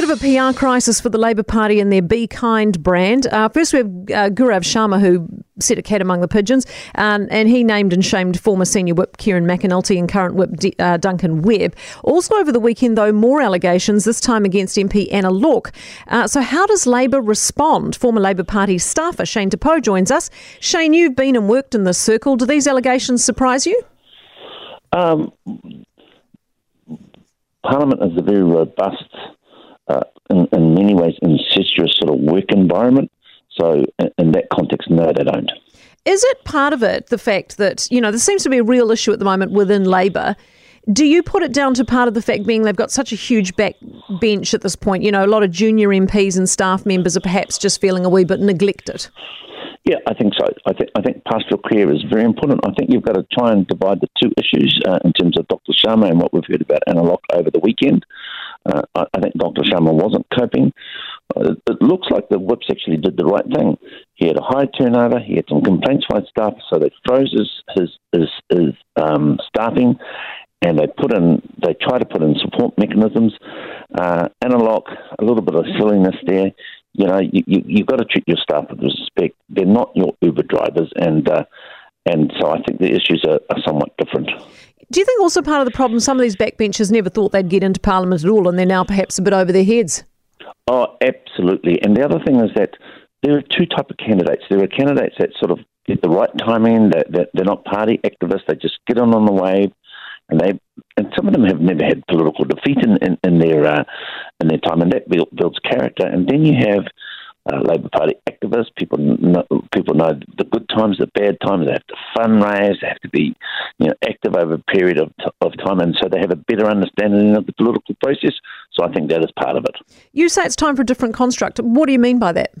Bit of a PR crisis for the Labour Party and their Be Kind brand. First, we have Gaurav Sharma, who set a cat among the pigeons, and he named and shamed former senior whip Kieran McAnulty and current whip Duncan Webb. Also over the weekend, though, more allegations, this time against MP Anna Lorck. So how does Labour respond? Former Labour Party staffer Shane Te Pou joins us. Shane, you've been and worked in this circle. Do these allegations surprise you? Parliament is a very robust, in many ways, incestuous sort of work environment. So in that context, no, they don't. Is it part of it, the fact that, you know, there seems to be a real issue at the moment within Labour? Do you put it down to part of the fact being they've got such a huge backbench at this point? You know, a lot of junior MPs and staff members are perhaps just feeling a wee bit neglected. Yeah, I think so. I think pastoral care is very important. I think you've got to try and divide the two issues in terms of Dr. Sharma and what we've heard about Anna Lorck over the weekend. I think Dr. Sharma wasn't coping. It looks like the whips actually did the right thing. He had a high turnover. He had some complaints by staff, so they froze his staffing, and they tried to put in support mechanisms. Anna Lorck, a little bit of silliness there. You know, you've got to treat your staff with respect. They're not your Uber drivers, and so I think the issues are somewhat different. Do you think also part of the problem, some of these backbenchers never thought they'd get into Parliament at all, and they're now perhaps a bit over their heads? Oh, absolutely. And the other thing is that there are two types of candidates. There are candidates that sort of get the right timing, that they're not party activists, they just get on the wave, and some of them have never had political defeat in their time, and that builds character. And then you have Labour Party activists. People know the good times, the bad times. They have to fundraise. They have to be, active over a period of time, and so they have a better understanding of the political process. So I think that is part of it. You say it's time for a different construct. What do you mean by that?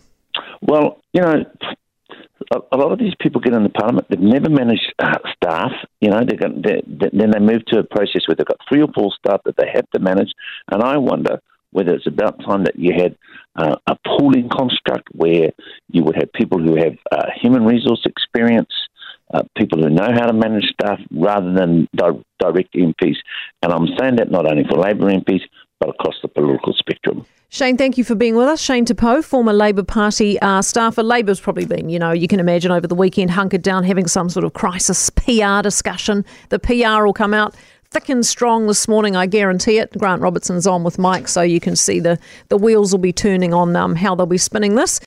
Well, a lot of these people get into Parliament. They've never managed staff. Then they move to a process where they've got 3 or 4 staff that they have to manage. And I wonder whether it's about time that you had a pooling construct where you would have people who have human resource experience, people who know how to manage staff, rather than direct MPs. And I'm saying that not only for Labour MPs, but across the political spectrum. Shane, thank you for being with us. Shane Te Pou, former Labour Party staffer. Labour's probably been, you can imagine over the weekend, hunkered down, having some sort of crisis PR discussion. The PR will come out thick and strong this morning, I guarantee it. Grant Robertson's on with Mike, so you can see the wheels will be turning on how they'll be spinning this.